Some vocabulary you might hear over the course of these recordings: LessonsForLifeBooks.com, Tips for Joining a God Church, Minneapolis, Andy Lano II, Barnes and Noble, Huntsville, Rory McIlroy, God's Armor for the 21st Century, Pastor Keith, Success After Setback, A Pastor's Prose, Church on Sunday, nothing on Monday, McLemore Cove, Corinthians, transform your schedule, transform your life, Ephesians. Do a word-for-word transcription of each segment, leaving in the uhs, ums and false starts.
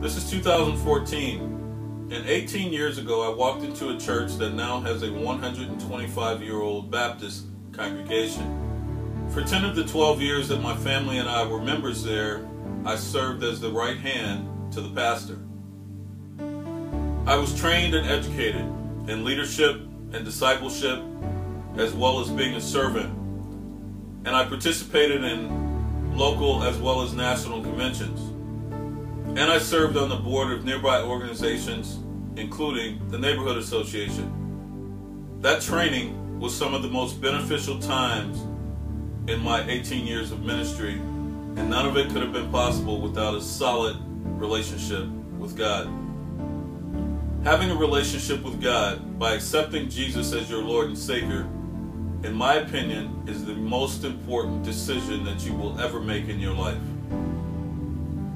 This is two thousand fourteen, and eighteen years ago I walked into a church that now has a one hundred twenty-five-year-old Baptist congregation. For ten of the twelve years that my family and I were members there, I served as the right hand to the pastor. I was trained and educated in leadership and discipleship, as well as being a servant, and I participated in local as well as national conventions. And I served on the board of nearby organizations, including the Neighborhood Association. That training was some of the most beneficial times in my eighteen years of ministry, and none of it could have been possible without a solid relationship with God. Having a relationship with God by accepting Jesus as your Lord and Savior, in my opinion, is the most important decision that you will ever make in your life.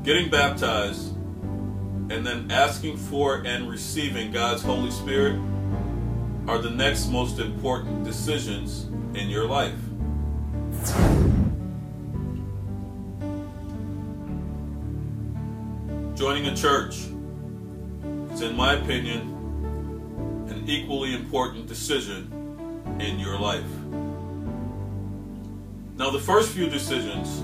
Getting baptized and then asking for and receiving God's Holy Spirit are the next most important decisions in your life. Joining a church is, in my opinion, an equally important decision in your life. Now, the first few decisions,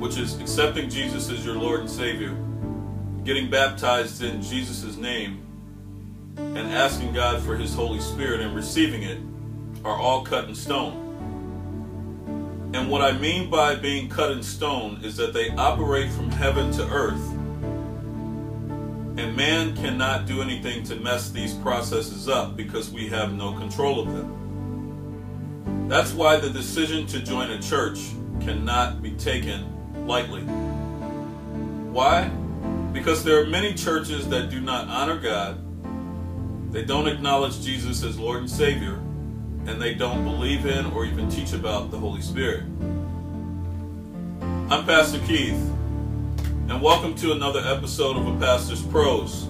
which is accepting Jesus as your Lord and Savior, getting baptized in Jesus' name, and asking God for His Holy Spirit and receiving it, are all cut in stone. And what I mean by being cut in stone is that they operate from heaven to earth, and man cannot do anything to mess these processes up because we have no control of them. That's why the decision to join a church cannot be taken lightly. Why? Because there are many churches that do not honor God, they don't acknowledge Jesus as Lord and Savior, and they don't believe in or even teach about the Holy Spirit. I'm Pastor Keith, and welcome to another episode of A Pastor's Prose.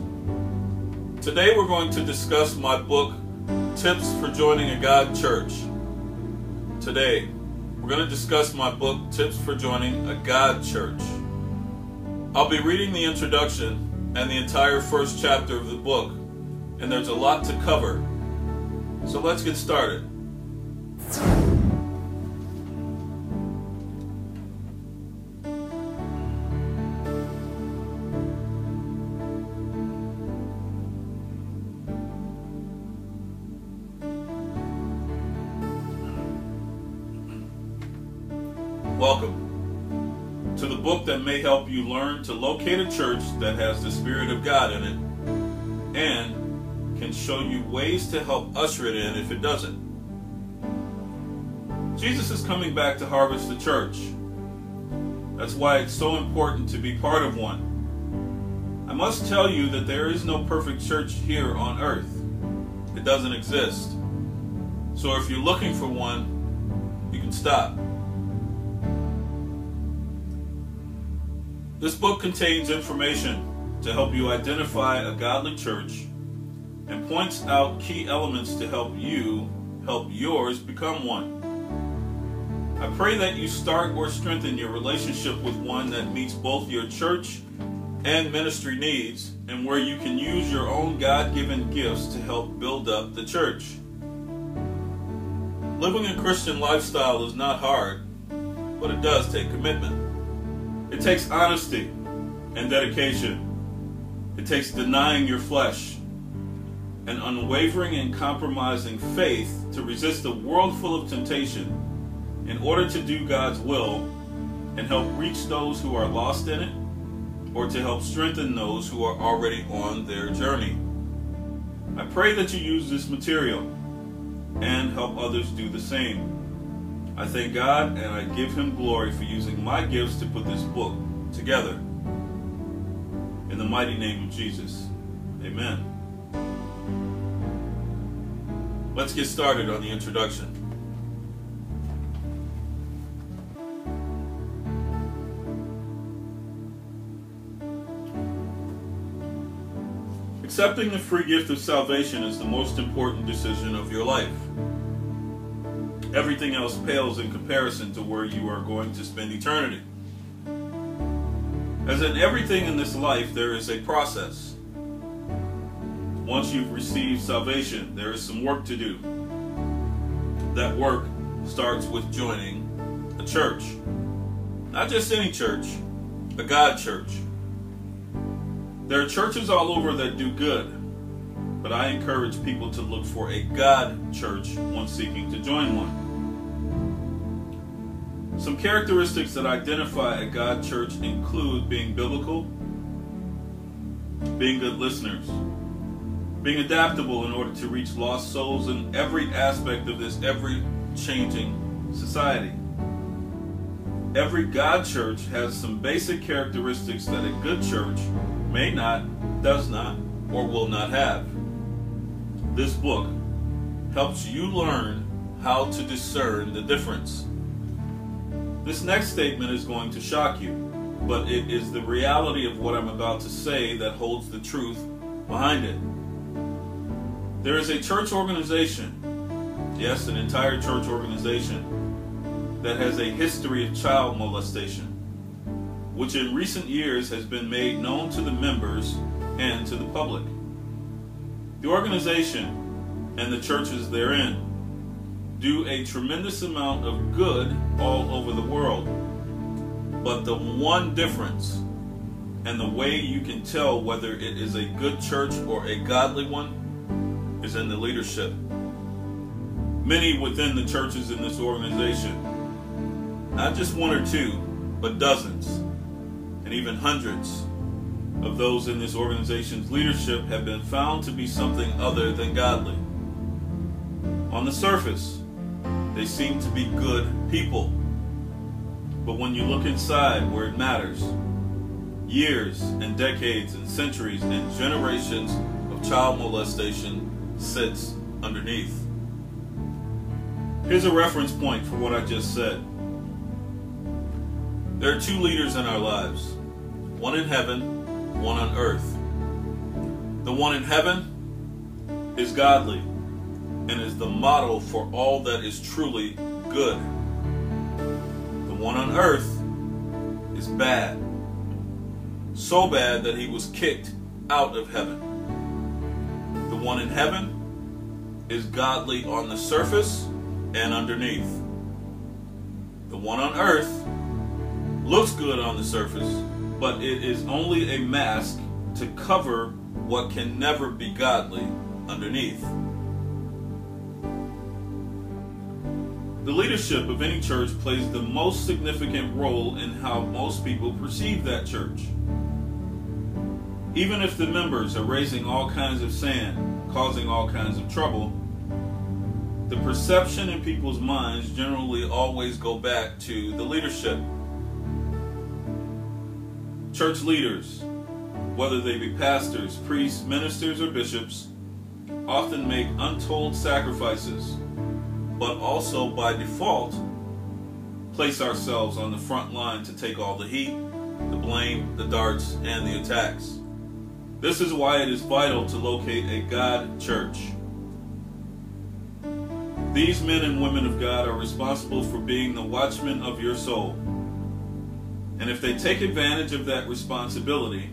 Today we're going to discuss my book, Tips for Joining a God Church. Today, we're going to discuss my book, Tips for Joining a God Church. I'll be reading the introduction and the entire first chapter of the book, and there's a lot to cover. So let's get started. Welcome to the book that may help you learn to locate a church that has the Spirit of God in it and can show you ways to help usher it in if it doesn't. Jesus is coming back to harvest the church. That's why it's so important to be part of one. I must tell you that there is no perfect church here on earth. It doesn't exist. So if you're looking for one, you can stop. This book contains information to help you identify a godly church and points out key elements to help you help yours become one. I pray that you start or strengthen your relationship with one that meets both your church and ministry needs, and where you can use your own God-given gifts to help build up the church. Living a Christian lifestyle is not hard, but it does take commitment. It takes honesty and dedication. It takes denying your flesh, an unwavering and compromising faith to resist a world full of temptation in order to do God's will and help reach those who are lost in it, or to help strengthen those who are already on their journey. I pray that you use this material and help others do the same. I thank God, and I give Him glory for using my gifts to put this book together. In the mighty name of Jesus, amen. Let's get started on the introduction. Accepting the free gift of salvation is the most important decision of your life. Everything else pales in comparison to where you are going to spend eternity. As in everything in this life, there is a process. Once you've received salvation, there is some work to do. That work starts with joining a church. Not just any church, a God church. There are churches all over that do good, but I encourage people to look for a God church when seeking to join one. Some characteristics that identify a God church include being biblical, being good listeners, being adaptable in order to reach lost souls in every aspect of this ever-changing society. Every God church has some basic characteristics that a good church may not, does not, or will not have. This book helps you learn how to discern the difference. This next statement is going to shock you, but it is the reality of what I'm about to say that holds the truth behind it. There is a church organization, yes, an entire church organization, that has a history of child molestation, which in recent years has been made known to the members and to the public. The organization and the churches therein do a tremendous amount of good all over the world. But the one difference, and the way you can tell whether it is a good church or a godly one, is in the leadership. Many within the churches in this organization, not just one or two, but dozens and even hundreds of those in this organization's leadership have been found to be something other than godly. On the surface, they seem to be good people. But when you look inside where it matters, years and decades and centuries and generations of child molestation sits underneath. Here's a reference point for what I just said. There are two leaders in our lives, one in heaven, one on earth. The one in heaven is godly and is the model for all that is truly good. The one on earth is bad, so bad that he was kicked out of heaven. The one in heaven is godly on the surface and underneath. The one on earth looks good on the surface, but it is only a mask to cover what can never be godly underneath. The leadership of any church plays the most significant role in how most people perceive that church. Even if the members are raising all kinds of sand, causing all kinds of trouble, the perception in people's minds generally always go back to the leadership. Church leaders, whether they be pastors, priests, ministers, or bishops, often make untold sacrifices, but also by default, place ourselves on the front line to take all the heat, the blame, the darts, and the attacks. This is why it is vital to locate a God church. These men and women of God are responsible for being the watchmen of your soul. And if they take advantage of that responsibility,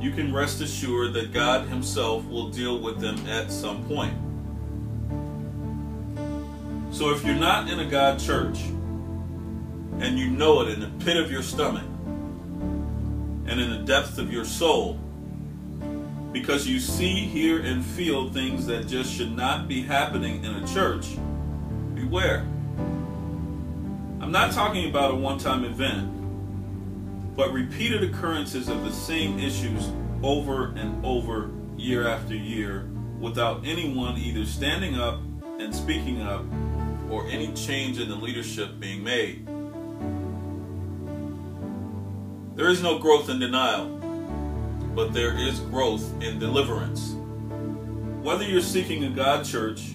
you can rest assured that God Himself will deal with them at some point. So if you're not in a God church, and you know it in the pit of your stomach, and in the depth of your soul, because you see, hear, and feel things that just should not be happening in a church, beware. I'm not talking about a one-time event, but repeated occurrences of the same issues over and over, year after year, without anyone either standing up and speaking up, or any change in the leadership being made. There is no growth in denial, but there is growth in deliverance. Whether you're seeking a God church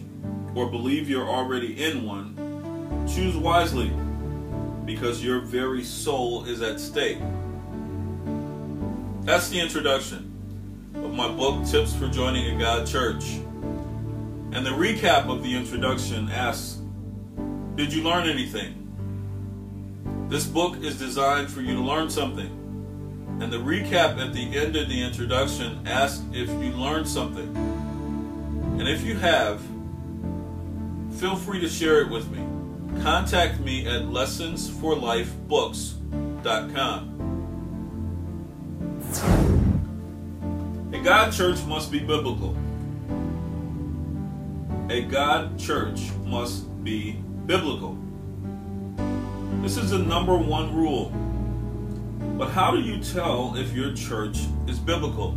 or believe you're already in one, choose wisely, because your very soul is at stake. That's the introduction of my book, Tips for Joining a God Church. And the recap of the introduction asks, did you learn anything? This book is designed for you to learn something. And the recap at the end of the introduction asks if you learned something. And if you have, feel free to share it with me. Contact me at lessons for life books dot com. A God church must be biblical. A God church must be biblical. This is the number one rule. But how do you tell if your church is biblical?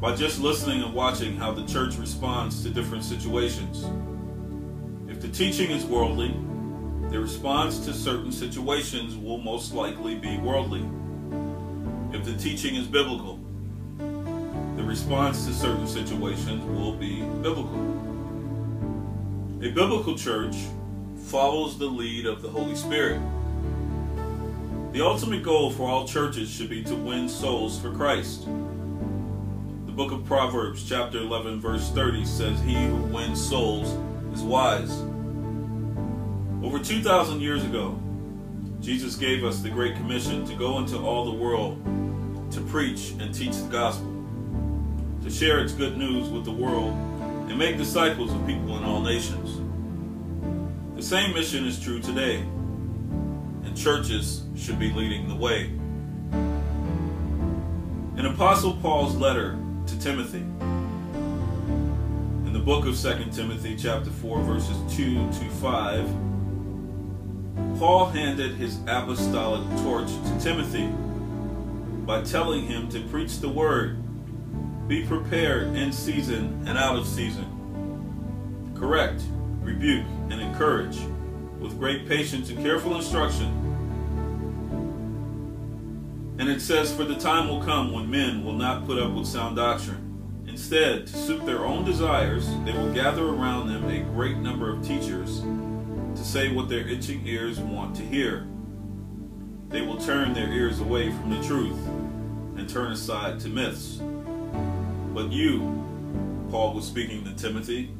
By just listening and watching how the church responds to different situations. If the teaching is worldly, the response to certain situations will most likely be worldly. If the teaching is biblical, the response to certain situations will be biblical. A biblical church follows the lead of the Holy Spirit. The ultimate goal for all churches should be to win souls for Christ. The book of Proverbs, chapter eleven, verse thirty says, "He who wins souls is wise." Over two thousand years ago, Jesus gave us the Great Commission to go into all the world, to preach and teach the gospel, to share its good news with the world, and make disciples of people in all nations. The same mission is true today, and churches should be leading the way. In Apostle Paul's letter to Timothy, in the book of Second Timothy chapter four verses two to five, Paul handed his apostolic torch to Timothy by telling him to preach the word, be prepared in season and out of season, correct, rebuke, and encourage with great patience and careful instruction. And it says, "For the time will come when men will not put up with sound doctrine. Instead, to suit their own desires, they will gather around them a great number of teachers to say what their itching ears want to hear. They will turn their ears away from the truth and turn aside to myths. But you," Paul was speaking to Timothy,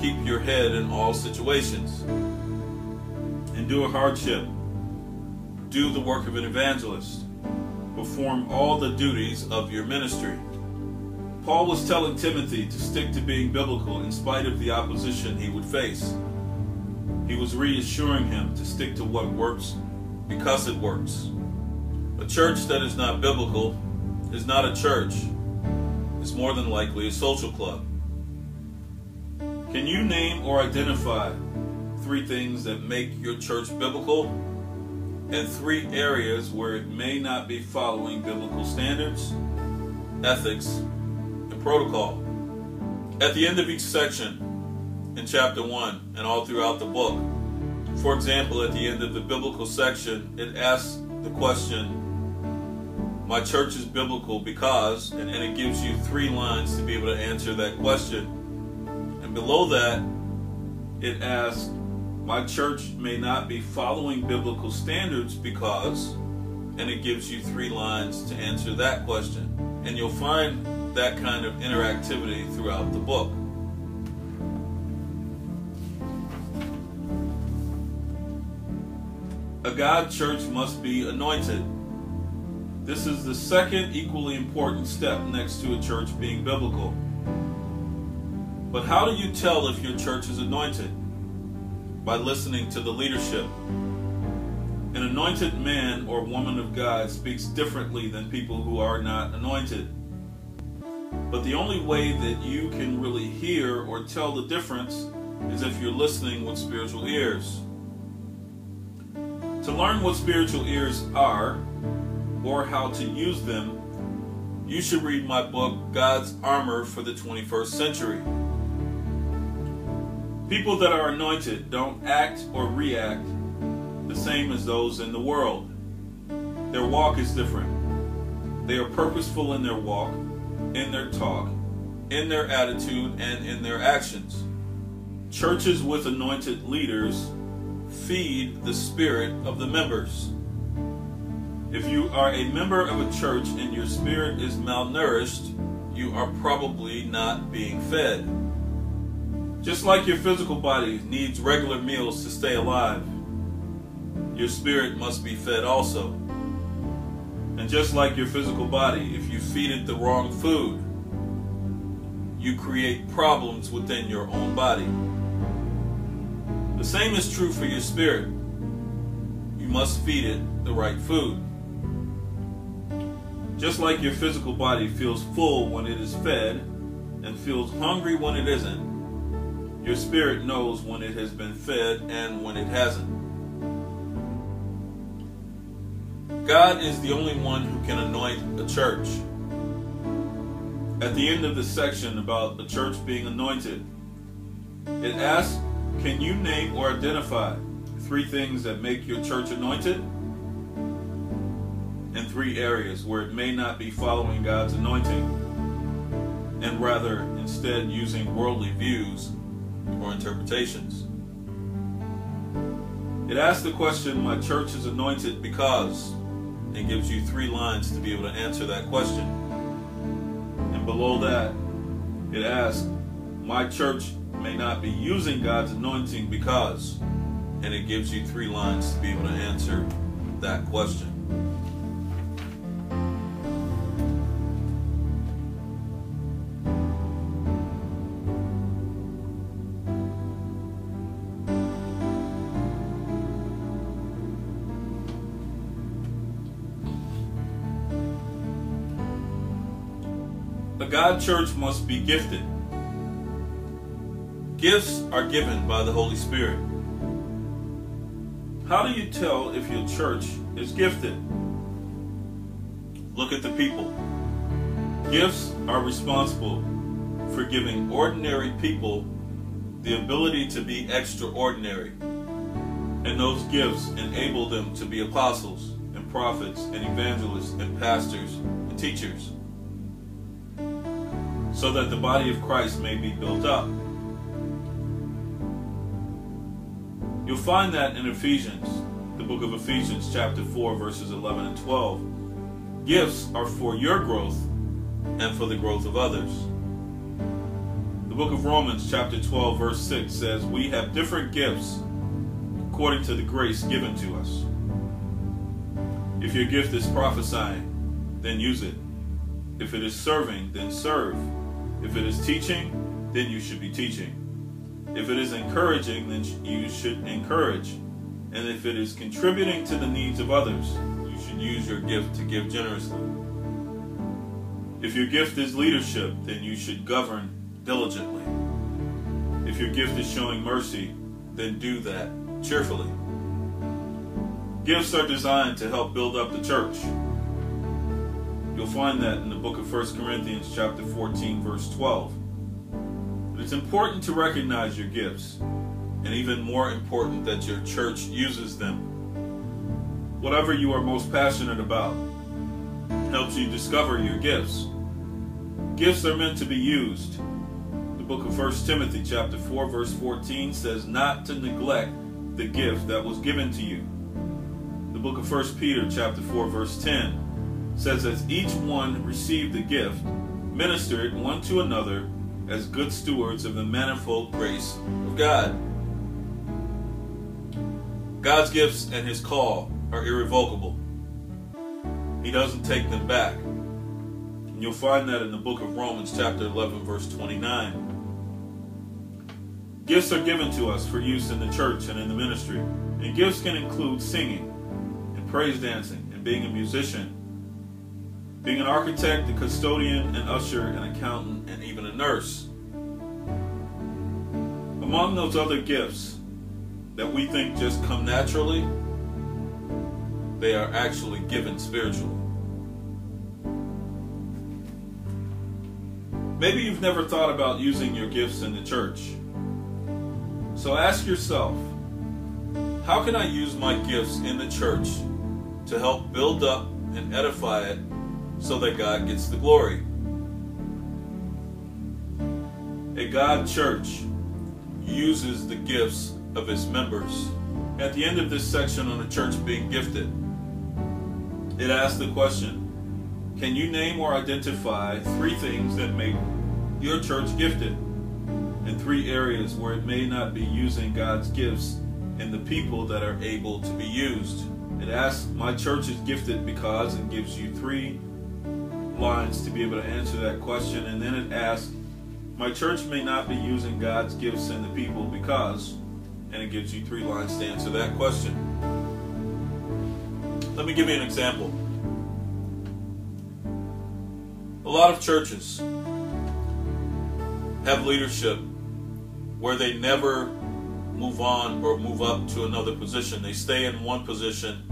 "keep your head in all situations. Endure hardship. Do the work of an evangelist. Perform all the duties of your ministry." Paul was telling Timothy to stick to being biblical in spite of the opposition he would face. He was reassuring him to stick to what works because it works. A church that is not biblical is not a church. It's more than likely a social club. Can you name or identify three things that make your church biblical and three areas where it may not be following biblical standards, ethics, and protocol? At the end of each section in chapter one and all throughout the book, for example, at the end of the biblical section, it asks the question, "My church is biblical because," and, and it gives you three lines to be able to answer that question. And below that, it asks, "My church may not be following biblical standards because," and it gives you three lines to answer that question. And you'll find that kind of interactivity throughout the book. A God church must be anointed. This is the second equally important step next to a church being biblical. But how do you tell if your church is anointed? By listening to the leadership. An anointed man or woman of God speaks differently than people who are not anointed. But the only way that you can really hear or tell the difference is if you're listening with spiritual ears. To learn what spiritual ears are or how to use them, you should read my book, God's Armor for the twenty-first century. People that are anointed don't act or react the same as those in the world. Their walk is different. They are purposeful in their walk, in their talk, in their attitude, and in their actions. Churches with anointed leaders feed the spirit of the members. If you are a member of a church and your spirit is malnourished, you are probably not being fed. Just like your physical body needs regular meals to stay alive, your spirit must be fed also. And just like your physical body, if you feed it the wrong food, you create problems within your own body. The same is true for your spirit. You must feed it the right food. Just like your physical body feels full when it is fed and feels hungry when it isn't, your spirit knows when it has been fed and when it hasn't. God is the only one who can anoint a church. At the end of the section about the church being anointed, it asks, can you name or identify three things that make your church anointed? In three areas where it may not be following God's anointing, and rather instead using worldly views or interpretations. It asks the question, my church is anointed because, and gives you three lines to be able to answer that question. And below that, it asks, my church may not be using God's anointing because, and it gives you three lines to be able to answer that question. A God church must be gifted. Gifts are given by the Holy Spirit. How do you tell if your church is gifted? Look at the people. Gifts are responsible for giving ordinary people the ability to be extraordinary. And those gifts enable them to be apostles and prophets and evangelists and pastors and teachers, so that the body of Christ may be built up. You'll find that in Ephesians, the book of Ephesians, chapter four, verses eleven and twelve. Gifts are for your growth and for the growth of others. The book of Romans, chapter twelve, verse six says, we have different gifts according to the grace given to us. If your gift is prophesying, then use it. If it is serving, then serve. If it is teaching, then you should be teaching. If it is encouraging, then you should encourage. And if it is contributing to the needs of others, you should use your gift to give generously. If your gift is leadership, then you should govern diligently. If your gift is showing mercy, then do that cheerfully. Gifts are designed to help build up the church. You'll find that in the book of First Corinthians chapter fourteen, verse twelve. It's important to recognize your gifts, and even more important that your church uses them. Whatever you are most passionate about helps you discover your gifts. Gifts are meant to be used. The book of First Timothy chapter four, verse fourteen says not to neglect the gift that was given to you. The book of First Peter chapter four, verse ten says as each one received the gift, minister it one to another as good stewards of the manifold grace of God. God's gifts and His call are irrevocable. He doesn't take them back. And you'll find that in the book of Romans chapter eleven, verse twenty-nine. Gifts are given to us for use in the church and in the ministry. And gifts can include singing and praise dancing and being a musician, being an architect, a custodian, an usher, an accountant, and even a nurse. Among those other gifts that we think just come naturally, they are actually given spiritually. Maybe you've never thought about using your gifts in the church. So ask yourself, how can I use my gifts in the church to help build up and edify it, so that God gets the glory? A God church uses the gifts of its members. At the end of this section on the church being gifted, it asks the question, can you name or identify three things that make your church gifted, and three areas where it may not be using God's gifts and the people that are able to be used? and ask, my church is gifted because, and gives you three lines to be able to answer that question. And then it asks, my church may not be using God's gifts and the people because, and it gives you three lines to answer that question. Let me give you an example. A lot of churches have leadership where they never move on or move up to another position. They stay in one position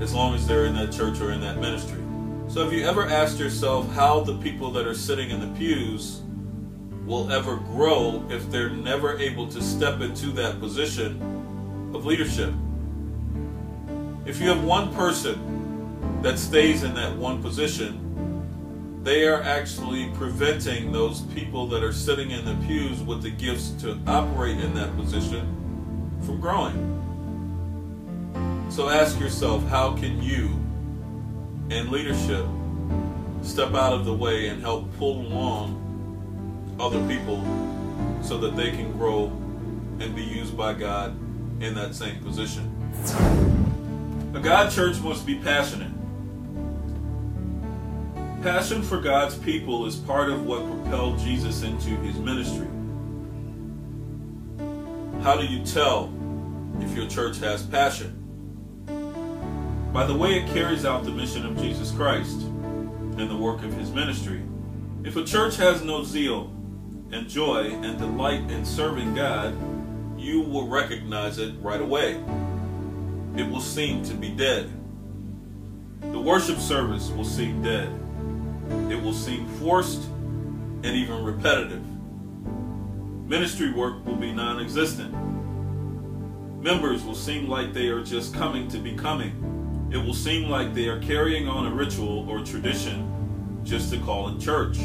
as long as they're in that church or in that ministry. So have you ever asked yourself how the people that are sitting in the pews will ever grow if they're never able to step into that position of leadership? If you have one person that stays in that one position, they are actually preventing those people that are sitting in the pews with the gifts to operate in that position from growing. So ask yourself, how can you in leadership step out of the way and help pull along other people so that they can grow and be used by God in that same position? A God church must be passionate. Passion for God's people is part of what propelled Jesus into his ministry. How do you tell if your church has passion? By the way it carries out the mission of Jesus Christ and the work of his ministry. If a church has no zeal and joy and delight in serving God, you will recognize it right away. It will seem to be dead. The worship service will seem dead. It will seem forced and even repetitive. Ministry work will be non-existent. Members will seem like they are just coming to be coming. It will seem like they are carrying on a ritual or tradition just to call it church.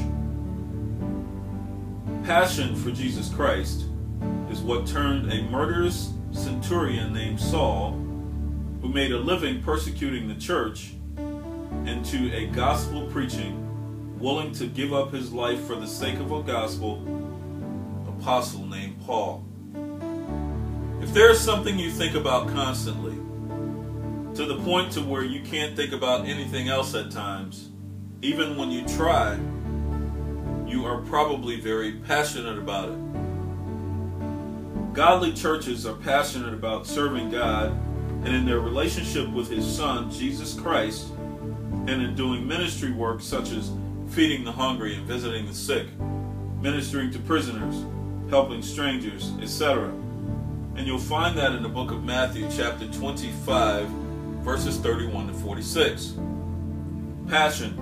Passion for Jesus Christ is what turned a murderous centurion named Saul, who made a living persecuting the church, into a gospel preaching, willing to give up his life for the sake of a gospel, apostle named Paul. If there is something you think about constantly, to the point to where you can't think about anything else at times, even when you try, you are probably very passionate about it. Godly churches are passionate about serving God and in their relationship with his son, Jesus Christ, and in doing ministry work such as feeding the hungry and visiting the sick, ministering to prisoners, helping strangers, et cetera. And you'll find that in the book of Matthew, chapter twenty-five, verses thirty-one to forty-six. Passion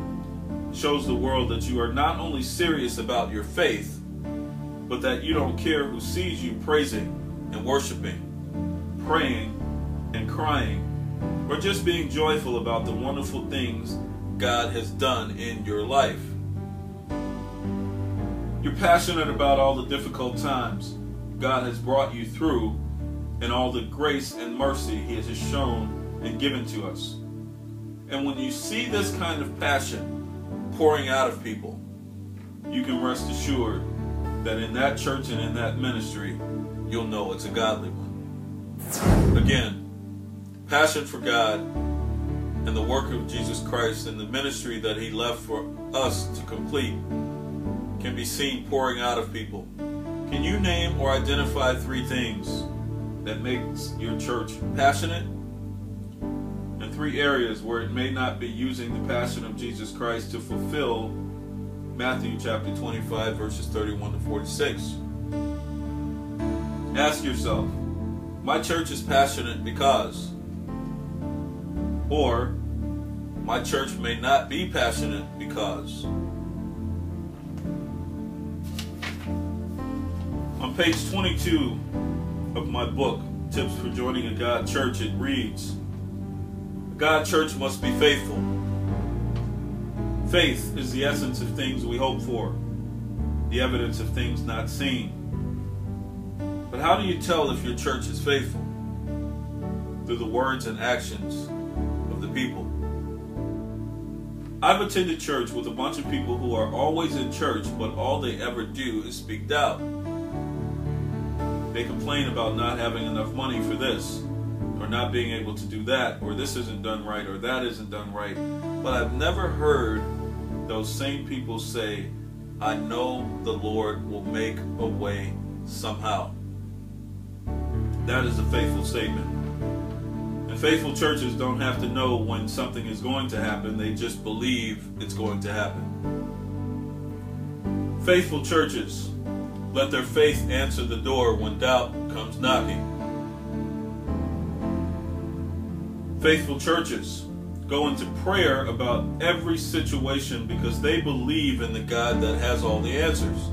shows the world that you are not only serious about your faith, but that you don't care who sees you praising and worshiping, praying and crying, or just being joyful about the wonderful things God has done in your life. You're passionate about all the difficult times God has brought you through and all the grace and mercy he has shown and given to us. And when you see this kind of passion pouring out of people, you can rest assured that in that church and in that ministry, you'll know it's a godly one. Again, passion for God and the work of Jesus Christ and the ministry that he left for us to complete can be seen pouring out of people. Can you name or identify three things that makes your church passionate? Three areas where it may not be using the passion of Jesus Christ to fulfill Matthew chapter twenty-five, verses thirty-one to forty-six. Ask yourself, my church is passionate because, or my church may not be passionate because. On page twenty-two of my book, Tips for Joining a God Church, it reads, God church must be faithful. Faith is the essence of things we hope for, the evidence of things not seen. But how do you tell if your church is faithful? Through the words and actions of the people. I've attended church with a bunch of people who are always in church, but all they ever do is speak doubt. They complain about not having enough money for this, or not being able to do that, or this isn't done right, or that isn't done right. But I've never heard those same people say, I know the Lord will make a way somehow. That is a faithful statement. And faithful churches don't have to know when something is going to happen. They just believe it's going to happen. Faithful churches let their faith answer the door when doubt comes knocking. Faithful churches go into prayer about every situation because they believe in the God that has all the answers.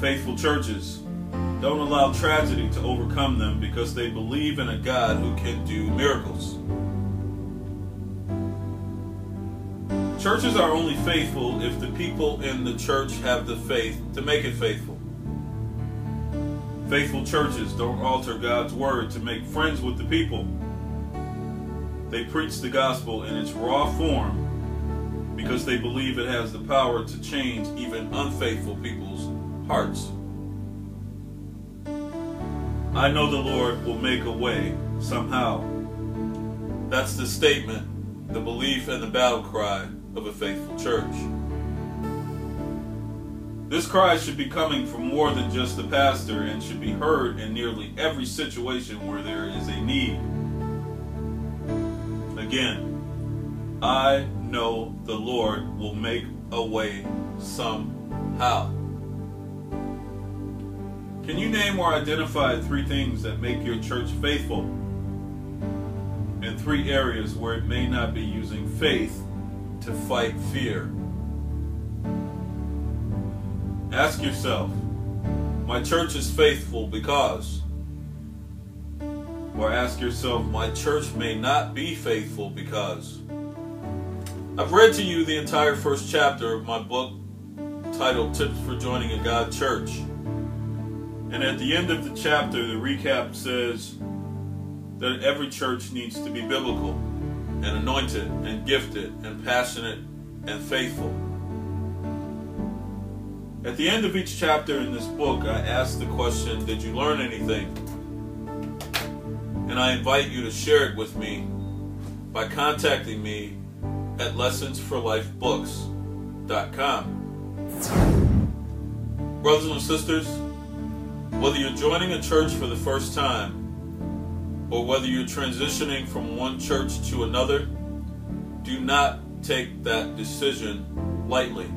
Faithful churches don't allow tragedy to overcome them because they believe in a God who can do miracles. Churches are only faithful if the people in the church have the faith to make it faithful. Faithful churches don't alter God's word to make friends with the people. They preach the gospel in its raw form because they believe it has the power to change even unfaithful people's hearts. I know the Lord will make a way somehow. That's the statement, the belief, and the battle cry of a faithful church. This cry should be coming from more than just the pastor and should be heard in nearly every situation where there is a need. Again, I know the Lord will make a way somehow. Can you name or identify three things that make your church faithful and three areas where it may not be using faith to fight fear? Ask yourself, my church is faithful because... Or ask yourself, my church may not be faithful because... I've read to you the entire first chapter of my book titled Tips for Joining a God Church. And at the end of the chapter, the recap says that every church needs to be biblical and anointed and gifted and passionate and faithful. At the end of each chapter in this book, I ask the question, did you learn anything? And I invite you to share it with me by contacting me at lessons for life books dot com. Brothers and sisters, whether you're joining a church for the first time or whether you're transitioning from one church to another, do not take that decision lightly.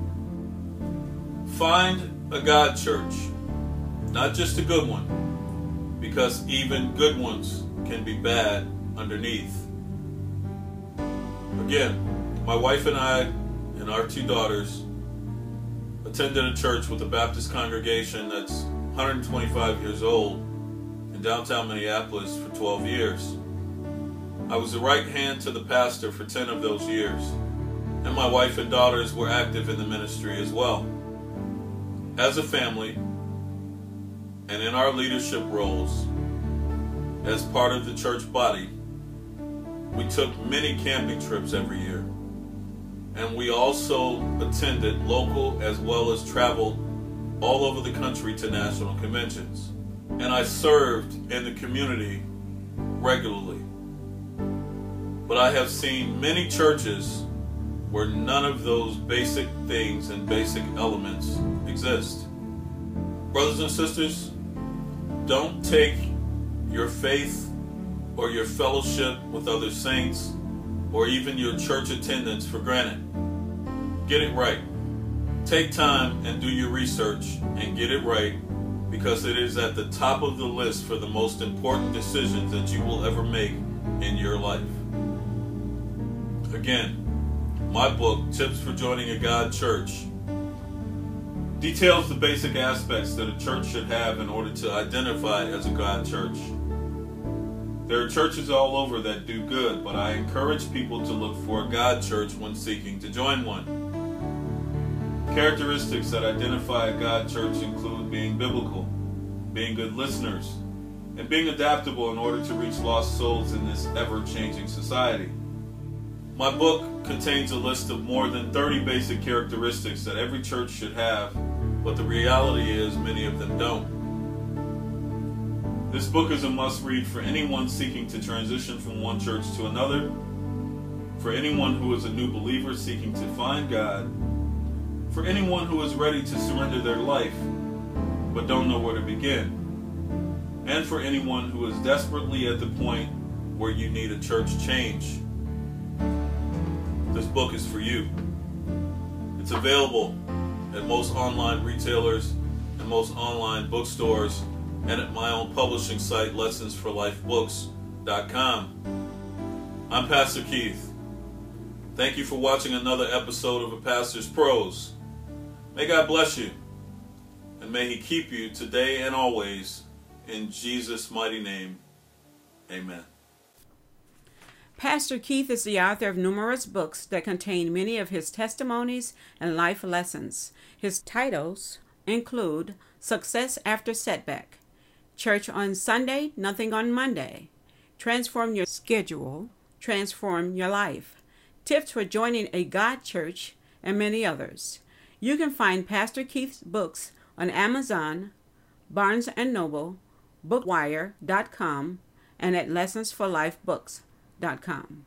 Find a God church, not just a good one, because even good ones can be bad underneath. Again, my wife and I and our two daughters attended a church with a Baptist congregation that's one hundred twenty-five years old in downtown Minneapolis for twelve years. I was the right hand to the pastor for ten of those years, and my wife and daughters were active in the ministry as well. As a family, and in our leadership roles, as part of the church body, we took many camping trips every year, and we also attended local as well as traveled all over the country to national conventions. And I served in the community regularly. But I have seen many churches where none of those basic things and basic elements exist. Brothers and sisters, don't take your faith or your fellowship with other saints or even your church attendance for granted. Get it right. Take time and do your research and get it right, because it is at the top of the list for the most important decisions that you will ever make in your life. Again, my book, Tips for Joining a God Church, details the basic aspects that a church should have in order to identify as a God church. There are churches all over that do good, but I encourage people to look for a God church when seeking to join one. Characteristics that identify a God church include being biblical, being good listeners, and being adaptable in order to reach lost souls in this ever-changing society. My book contains a list of more than thirty basic characteristics that every church should have, but the reality is many of them don't. This book is a must-read for anyone seeking to transition from one church to another, for anyone who is a new believer seeking to find God, for anyone who is ready to surrender their life but don't know where to begin, and for anyone who is desperately at the point where you need a church change. This book is for you. It's available at most online retailers and most online bookstores, and at my own publishing site, lessons for life books dot com. I'm Pastor Keith. Thank you for watching another episode of A Pastor's Prose. May God bless you, and may He keep you today and always. In Jesus' mighty name, amen. Pastor Keith is the author of numerous books that contain many of his testimonies and life lessons. His titles include Success After Setback, Church on Sunday, Nothing on Monday, Transform Your Schedule, Transform Your Life, Tips for Joining a God Church, and many others. You can find Pastor Keith's books on Amazon, Barnes and Noble, book wire dot com, and at lessons for life books dot com.